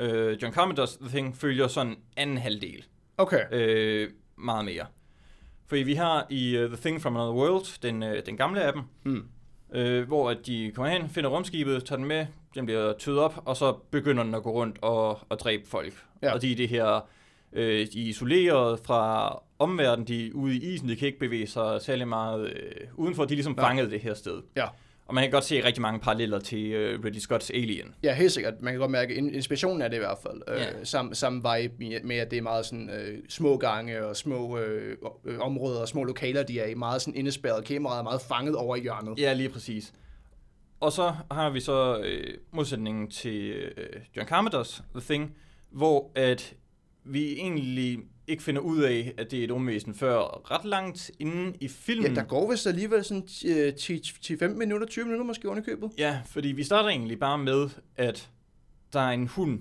øh, John Carpenter's The Thing følger sådan anden halvdel. Okay. Øh, meget mere. Fordi vi har i uh, The Thing from Another World, den, uh, den gamle af dem, mm. øh, hvor at de kommer hen, finder rumskibet, tager den med, den bliver tøet op, og så begynder den at gå rundt og, og dræbe folk. Ja. Og de er det her, øh, de er isoleret fra omverdenen, de er ude i isen, de kan ikke bevæge sig særlig meget øh, udenfor, de er ligesom ja. fanget det her sted. Ja. Og man kan godt se rigtig mange paralleller til øh, Ridley Scott's Alien. Ja, helt sikkert. Man kan godt mærke inspirationen af det i hvert fald. Øh, ja. Samme sam vibe med, at det er meget sådan, øh, små gange og små øh, øh, områder og små lokaler, de er i. Meget sådan indespærret, kameraet er meget fanget over i hjørnet. Ja, lige præcis. Og så har vi så øh, modsætningen til øh, John Carpenter's The Thing, hvor at vi egentlig ikke finder ud af, at det er et rumvæsen før ret langt inden i filmen. Ja, der går vist alligevel sådan ti til femten minutter, tyve minutter måske oven i købet. Ja, fordi vi starter egentlig bare med, at der er en hund,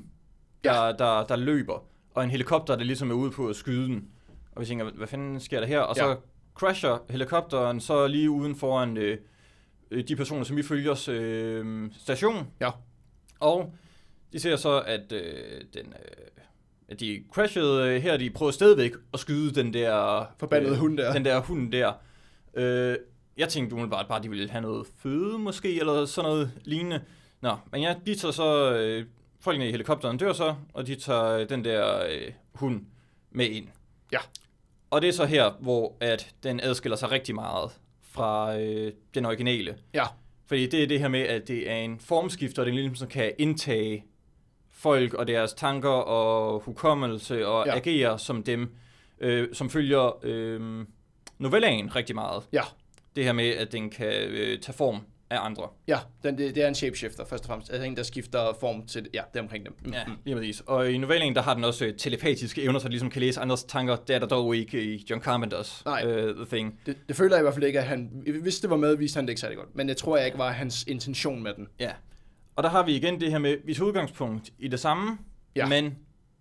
der, ja. der, der løber, og en helikopter, der ligesom er ude på at skyde den. Og vi tænker, hvad fanden sker der her? Og ja. så crasher helikopteren så lige uden foran øh, de personer, som vi følger øh, station. Ja. Og de ser så, at øh, den... Øh, at de crashede her, de prøvede stadigvæk at skyde den der... Forbandede øh, hund der. Den der hund der. Øh, jeg tænkte umiddelbart bare, at de ville have noget føde måske, eller sådan noget lignende. Nå, men ja, de tager så... Øh, folkene i helikopteren dør så, og de tager den der øh, hund med ind. Ja. Og det er så her, hvor at den adskiller sig rigtig meget fra øh, den originale. Ja. Fordi det er det her med, at det er en formskifter, og det er ligesom, som kan indtage folk og deres tanker og hukommelse og ja. Agere som dem, øh, som følger øh, novellaen rigtig meget. Ja. Det her med, at den kan øh, tage form af andre. Ja, den, det, det er en shapeshifter først og fremmest. Altså en, der skifter form til, ja, det omkring dem. Mm. Ja, lige præcis. Og i novellen, der har den også telepatiske evner, så den ligesom kan læse andres tanker. Det er der dog ikke i John Carpenters uh, The Thing. Det, det føler jeg i hvert fald ikke, at han... Hvis det var med, viste han det ikke særlig godt. Men det tror jeg ikke var hans intention med den. Ja. Og der har vi igen det her med, hvis udgangspunkt i det samme, ja. Men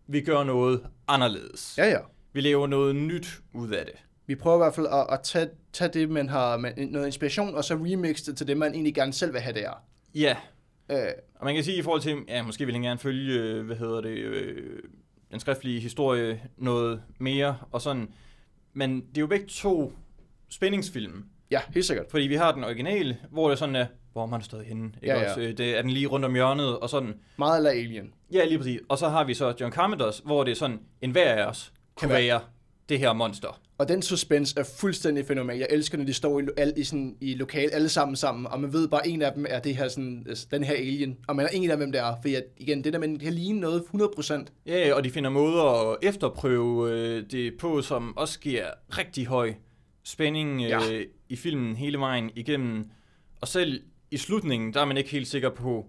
vi gør noget anderledes. Ja, ja. Vi laver noget nyt ud af det. Vi prøver i hvert fald at, at tage, tage det, man har man, noget inspiration, og så remixe det til det, man egentlig gerne selv vil have, det er. Ja. Øh. Og man kan sige i forhold til, ja, måske vil jeg gerne følge, hvad hedder det, øh, den skriftlige historie noget mere, og sådan. Men det er jo begge to spændingsfilm. Ja, helt sikkert. Fordi vi har den originale, hvor det er sådan, at, hvor man har stået henne, ikke ja, også? Ja. Det er den lige rundt om hjørnet, og sådan. Meget eller Alien. Ja, lige præcis. Og så har vi så John Carpenters, hvor det er sådan, en hver af os kan være det her monster. Og den suspense er fuldstændig fænomenal. Jeg elsker, når de står i, al, i, sådan, i lokal alle sammen sammen, og man ved bare, en af dem er det her, sådan, den her alien, og man er ingen af hvem det er, for jeg, igen, det der, man kan ligne noget hundrede procent. Ja, og de finder måder at efterprøve øh, det på, som også giver rigtig høj spænding øh, ja. I filmen hele vejen igennem. Og selv i slutningen, der er man ikke helt sikker på,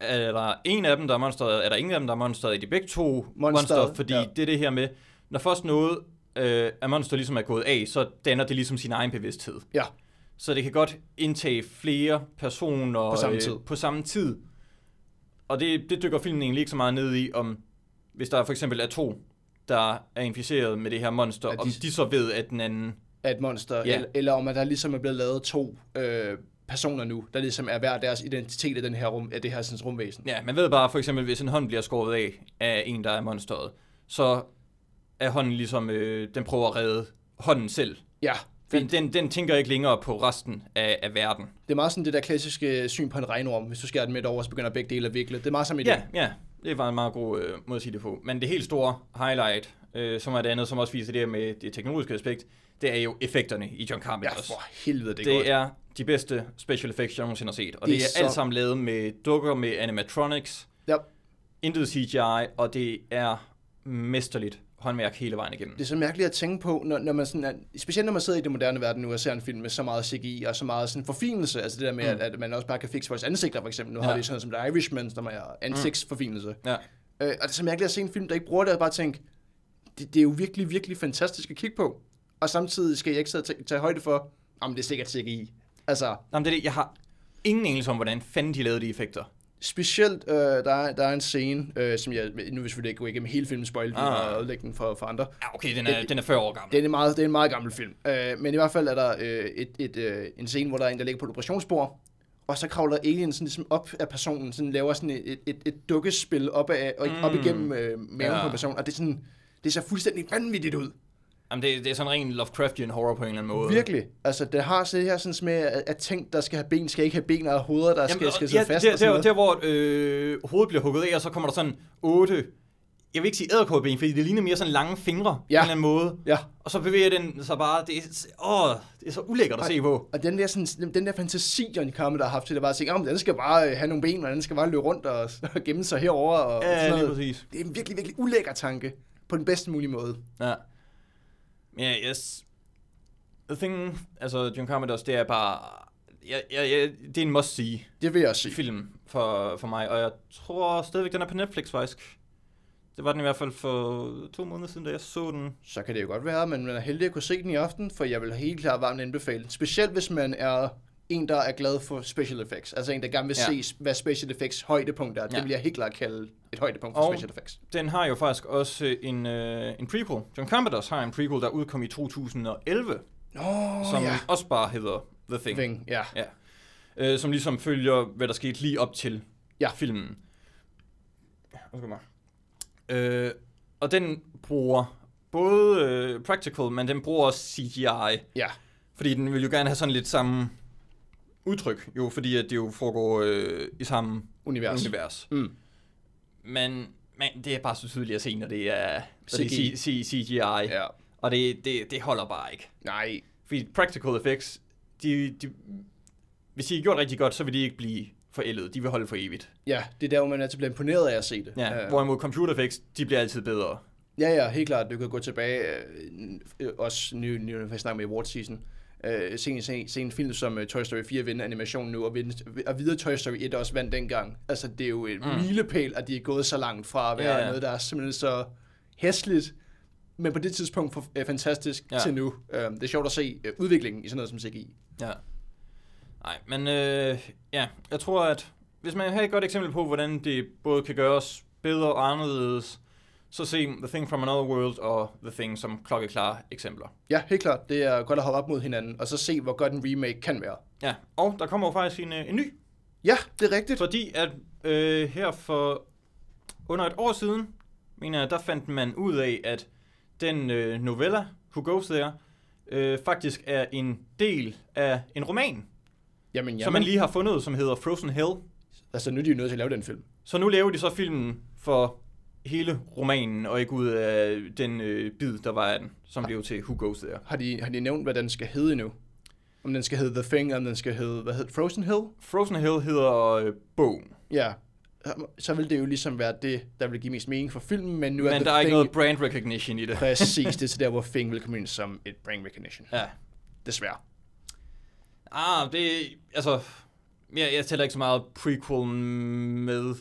er der en af dem, der er monsteret, er der ingen af dem, der er monsteret, er de begge to monster, fordi ja. Det er det her med, når først noget øh, er monster ligesom er gået af, så danner det ligesom sin egen bevidsthed. Ja. Så det kan godt indtage flere personer på samme tid. Øh, på samme tid. Og det, det dykker filmen egentlig ikke så meget ned i, om hvis der for eksempel er to, der er inficeret med det her monster, de, om de så ved, at den anden er et monster, ja. eller, eller om at der ligesom er blevet lavet to øh, personer nu, der ligesom er hver deres identitet af, den her rum, af det her sådan, rumvæsen. Ja, man ved bare for eksempel, hvis en hånd bliver skåret af af en, der er monsteret, så at hånden ligesom, øh, den prøver at redde hånden selv. Ja. Den, den, den tænker ikke længere på resten af, af verden. Det er meget sådan det der klassiske syn på en regnorm. Hvis du skærer den midt over, så begynder begge dele at vikle. Det er meget samme idé. Ja, ja, det var en meget god øh, måde at sige det på. Men det helt store highlight, øh, som er det andet, som også viser det her med det teknologiske aspekt, det er jo effekterne i John Carpenter. Ja, for helvede, det er Det er de bedste special effects, jeg nogensinde har set. Og det, det er, er så... alt sammen lavet med dukker, med animatronics, yep. Intet C G I, og det er mesterligt håndværk hele vejen igennem. Det er så mærkeligt at tænke på, når, når man sådan er, specielt når man sidder i den moderne verden nu og ser en film med så meget C G I og så meget sådan forfinelse, altså det der med, mm. at, at man også bare kan fikse vores ansigter, for eksempel. Nu ja. Har vi sådan som The Irishman, der er ansigtsforfinelse. Mm. Ja. Øh, og det er så mærkeligt at se en film, der ikke bruger det, og bare tænke, det, det er jo virkelig, virkelig fantastisk at kigge på. Og samtidig skal jeg ikke sidde og t- tage højde for, jamen det er sikkert C G I. Altså... Jamen det er det, jeg har ingen engelsk om, hvordan fanden de lavede de effekter. Specielt, øh, der, der er en scene, øh, som jeg, nu vil selvfølgelig ikke gå igennem hele filmen, spoil, ah. og ødelægge den for, for andre. Ja, okay, den er, det, den er fyrre år gammel. Det er, meget, det er en meget gammel film. Øh, men i hvert fald er der øh, et, et, øh, en scene, hvor der er en, der ligger på et operationsbord, og så kravler alien sådan ligesom op af personen, sådan laver sådan et, et, et dukkespil op, af, og, mm. op igennem øh, maven ja. På personen, og det, er sådan, det ser fuldstændig vanvittigt ud. Jamen, det, det er sådan ren Lovecraftian horror på en eller anden måde. Virkelig. Altså, det har så det her sådan med, at ting, der skal have ben, skal ikke have ben, og hoveder, der Jamen, skal, skal sidde ja, fast. Det, og sådan der, der, hvor øh, hovedet bliver hugget af, og så kommer der sådan otte, jeg vil ikke sige æderkoppeben, fordi det ligner mere sådan lange fingre ja. På en eller anden måde. Ja. Og så bevæger den så bare, det er, åh, det er så ulækkert at se på. Og den der, sådan, den der fantasi, John Carpenter har haft til, der bare at tænke, den skal bare have nogle ben, og den skal bare løbe rundt og, og gemme sig herover og, ja, og sådan noget. Præcis. Det er en virkelig, virkelig ulækker tanke, på den bedste mulige måde. Ja. Ja, yeah, yes. The Thing, altså John Carpenter, det er bare, ja, ja, ja, det er en must-see. Det vil jeg sige. Film for, for mig, og jeg tror stadigvæk, den er på Netflix faktisk. Det var den i hvert fald for to måneder siden, da jeg så den. Så kan det jo godt være, men man er heldig at kunne se den i aften, for jeg vil helt klart varmt anbefale. Specielt hvis man er en, der er glad for special effects. Altså en, der gerne vil ja. Se, hvad special effects højdepunkt er. Ja. Det vil jeg helt klart kalde et højdepunkt for og special effects. Den har jo faktisk også en, øh, en prequel. John Carpenter har en prequel, der udkom i to tusind og elleve. Oh, som ja. Også bare hedder The Thing. Thing ja. Ja. Øh, som ligesom følger, hvad der skete lige op til ja. Filmen. Øh, og den bruger både øh, practical, men den bruger også C G I. Ja. Fordi den vil jo gerne have sådan lidt samme udtryk, jo, fordi at det jo foregår øh, i samme univers. univers. Mm. Men, men det er bare så tydeligt at se, når det er, når det er C G I, ja. Og det, det, det holder bare ikke. Nej. Fordi practical effects, de, de, hvis de er gjort rigtig godt, så vil de ikke blive forældet. De vil holde for evigt. Ja, det er der, hvor man altid bliver imponeret af at se det. Ja, ja. Hvorimod computer effects, de bliver altid bedre. Ja, ja, helt klart. Du kan gå tilbage, øh, også nu, nu når vi snakker med award season, øh, se, se, se en film som uh, Toy Story fire vinde animation nu, og, vind, og videre Toy Story et også vandt dengang. Altså, det er jo en mm. milepæl, at de er gået så langt fra at være ja, ja. noget, der er simpelthen så hæsligt, men på det tidspunkt for, øh, fantastisk ja. til nu. Øh, det er sjovt at se øh, udviklingen i sådan noget som C G I. Ja. Nej, men øh, ja, jeg tror, at hvis man har et godt eksempel på, hvordan det både kan gøres bedre og anderledes, så se The Thing from Another World og The Thing som klokkeklare eksempler. Ja, helt klart. Det er godt at holde op mod hinanden, og så se, hvor godt en remake kan være. Ja, og der kommer jo faktisk en, en ny. Ja, det er rigtigt. Fordi at øh, her for under et år siden, mener jeg, der fandt man ud af, at den øh, novella, Who Goes There, øh, faktisk er en del af en roman, jamen, jamen. som man lige har fundet, som hedder Frozen Hell. Altså, nu er de jo nødt til at lave den film. Så nu laver de så filmen for hele romanen, og ikke ud af den øh, bid, der var af den, som blev til Who Goes There. Har de, har de nævnt, hvad den skal hedde endnu? Om den skal hedde The Thing, om den skal hedde, hvad hedder Frozen Hill? Frozen Hill hedder øh, bogen. Ja, så vil det jo ligesom være det, der vil give mest mening for filmen, men nu er men The der er Thing... ikke noget brand recognition i det. Præcis, det er så der, hvor Thing vil komme ind som et brand recognition. Ja. Desværre. Ah, det... Altså... Jeg, jeg tæller ikke så meget prequel med...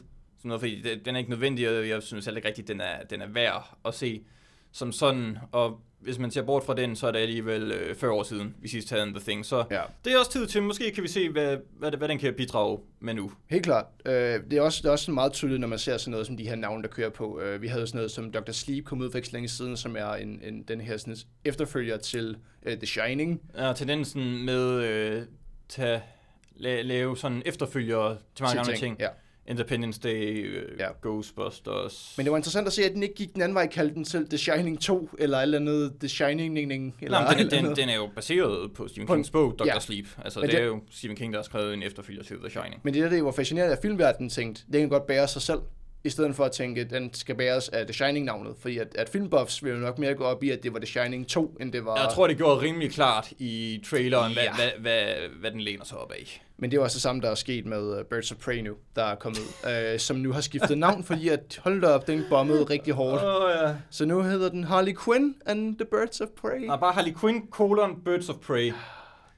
Noget, fordi den er ikke nødvendig, og jeg synes heller ikke rigtigt, den er, den er værd at se som sådan. Og hvis man ser bort fra den, så er det alligevel øh, fyrre år siden, vi sidst havde en The Thing. Så ja. Det er også tid til, måske kan vi se, hvad, hvad, hvad den kan bidrage med nu. Helt klart. Øh, det er også, det er også meget tydeligt, når man ser sådan noget som de her navne, der kører på. Øh, vi havde sådan noget som Doctor Sleep kom ud for ikke så længe siden, som er en, en, den her sådan, efterfølger til øh, The Shining. Ja, tendensen med at øh, tage, la, lave sådan efterfølger til mange andre ting. Ja. Independence Day, uh, ja. Ghostbusters. Men det var interessant at se, at den ikke gik den anden vej, kaldte den selv The Shining to, eller eller andet The Shining, eller nej, den, eller den, eller den er jo baseret på Stephen Kings bog, Doctor ja. Sleep. Altså, det, det er jo Stephen King, der har skrevet en efterfølger til The Shining. Men det er det, hvor fascinerende af filmverdenen tænkte, det kan godt bære sig selv, i stedet for at tænke, at den skal bæres af The Shining-navnet. Fordi at, at filmbuffs ville nok mere gå op i, at det var The Shining to, end det var... Jeg tror, det gjorde rimelig klart i traileren, ja. hvad, hvad, hvad, hvad den læner sig op af. Men det var også det samme, der er sket med Birds of Prey nu, der er kommet ud, øh, som nu har skiftet navn, fordi at, hold da op, den bombede rigtig hårdt. Oh, yeah. Så nu hedder den Harley Quinn and the Birds of Prey. Nej, bare Harley Quinn, colon, Birds of Prey.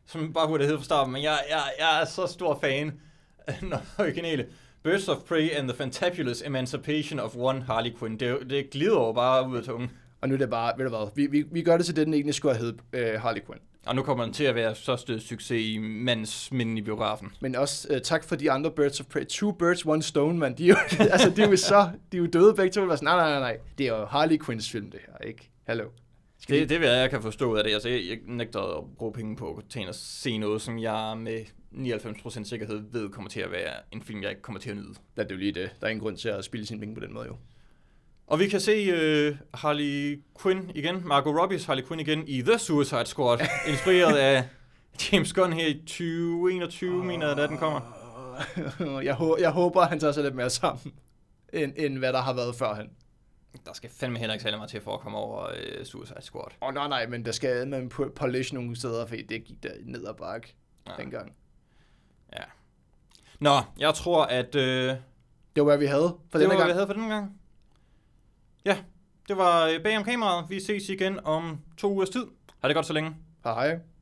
Som bare kunne det hedde fra starten, men jeg, jeg, jeg er så stor fan af den originale. Birds of Prey and the Fantabulous Emancipation of One Harley Quinn. Det, det glider over bare ud af tungen. Og nu er det bare, ved du hvad, vi, vi, vi gør det til det, den egentlig skulle have heddet uh, Harley Quinn. Og nu kommer den til at være største succes i mandsminden i biografen. Men også uh, tak for de andre Birds of Prey. Two birds, one stone, man. De er jo, altså, de er jo så, de er jo døde begge to. Nej, nej, nej, nej. Det er jo Harley Quinns film, det her, ikke? Hallo. Det, de... det vil jeg, jeg kan forstå af det. Altså, jeg, jeg nægter at bruge penge på at se noget, som jeg med nioghalvfems procent sikkerhed ved kommer til at være en film, jeg ikke kommer til at nyde. Ja, det er jo lige det. Der er ingen grund til at spille sine penge på den måde, jo. Og vi kan se uh, Harley Quinn igen, Margot Robbie's Harley Quinn igen, i The Suicide Squad, inspireret af James Gunn her i tyve enogtyve, oh, mener jeg, da den kommer. jeg, hå- jeg håber, han tager sig lidt mere sammen, end, end hvad der har været førhen. Der skal fandme heller ikke sælge mig til for at komme over øh, Suicide Squad. Åh, oh, nej, nej, men der skal man polish nogle steder, fordi det gik der ned ad bakke ja. dengang. Ja. Nå, jeg tror, at... Øh, det var, hvad vi havde for denne gang. Det var, hvad vi havde for denne gang. Ja, det var bag om kameraet. Vi ses igen om to ugers tid. Ha' det godt så længe. Hej.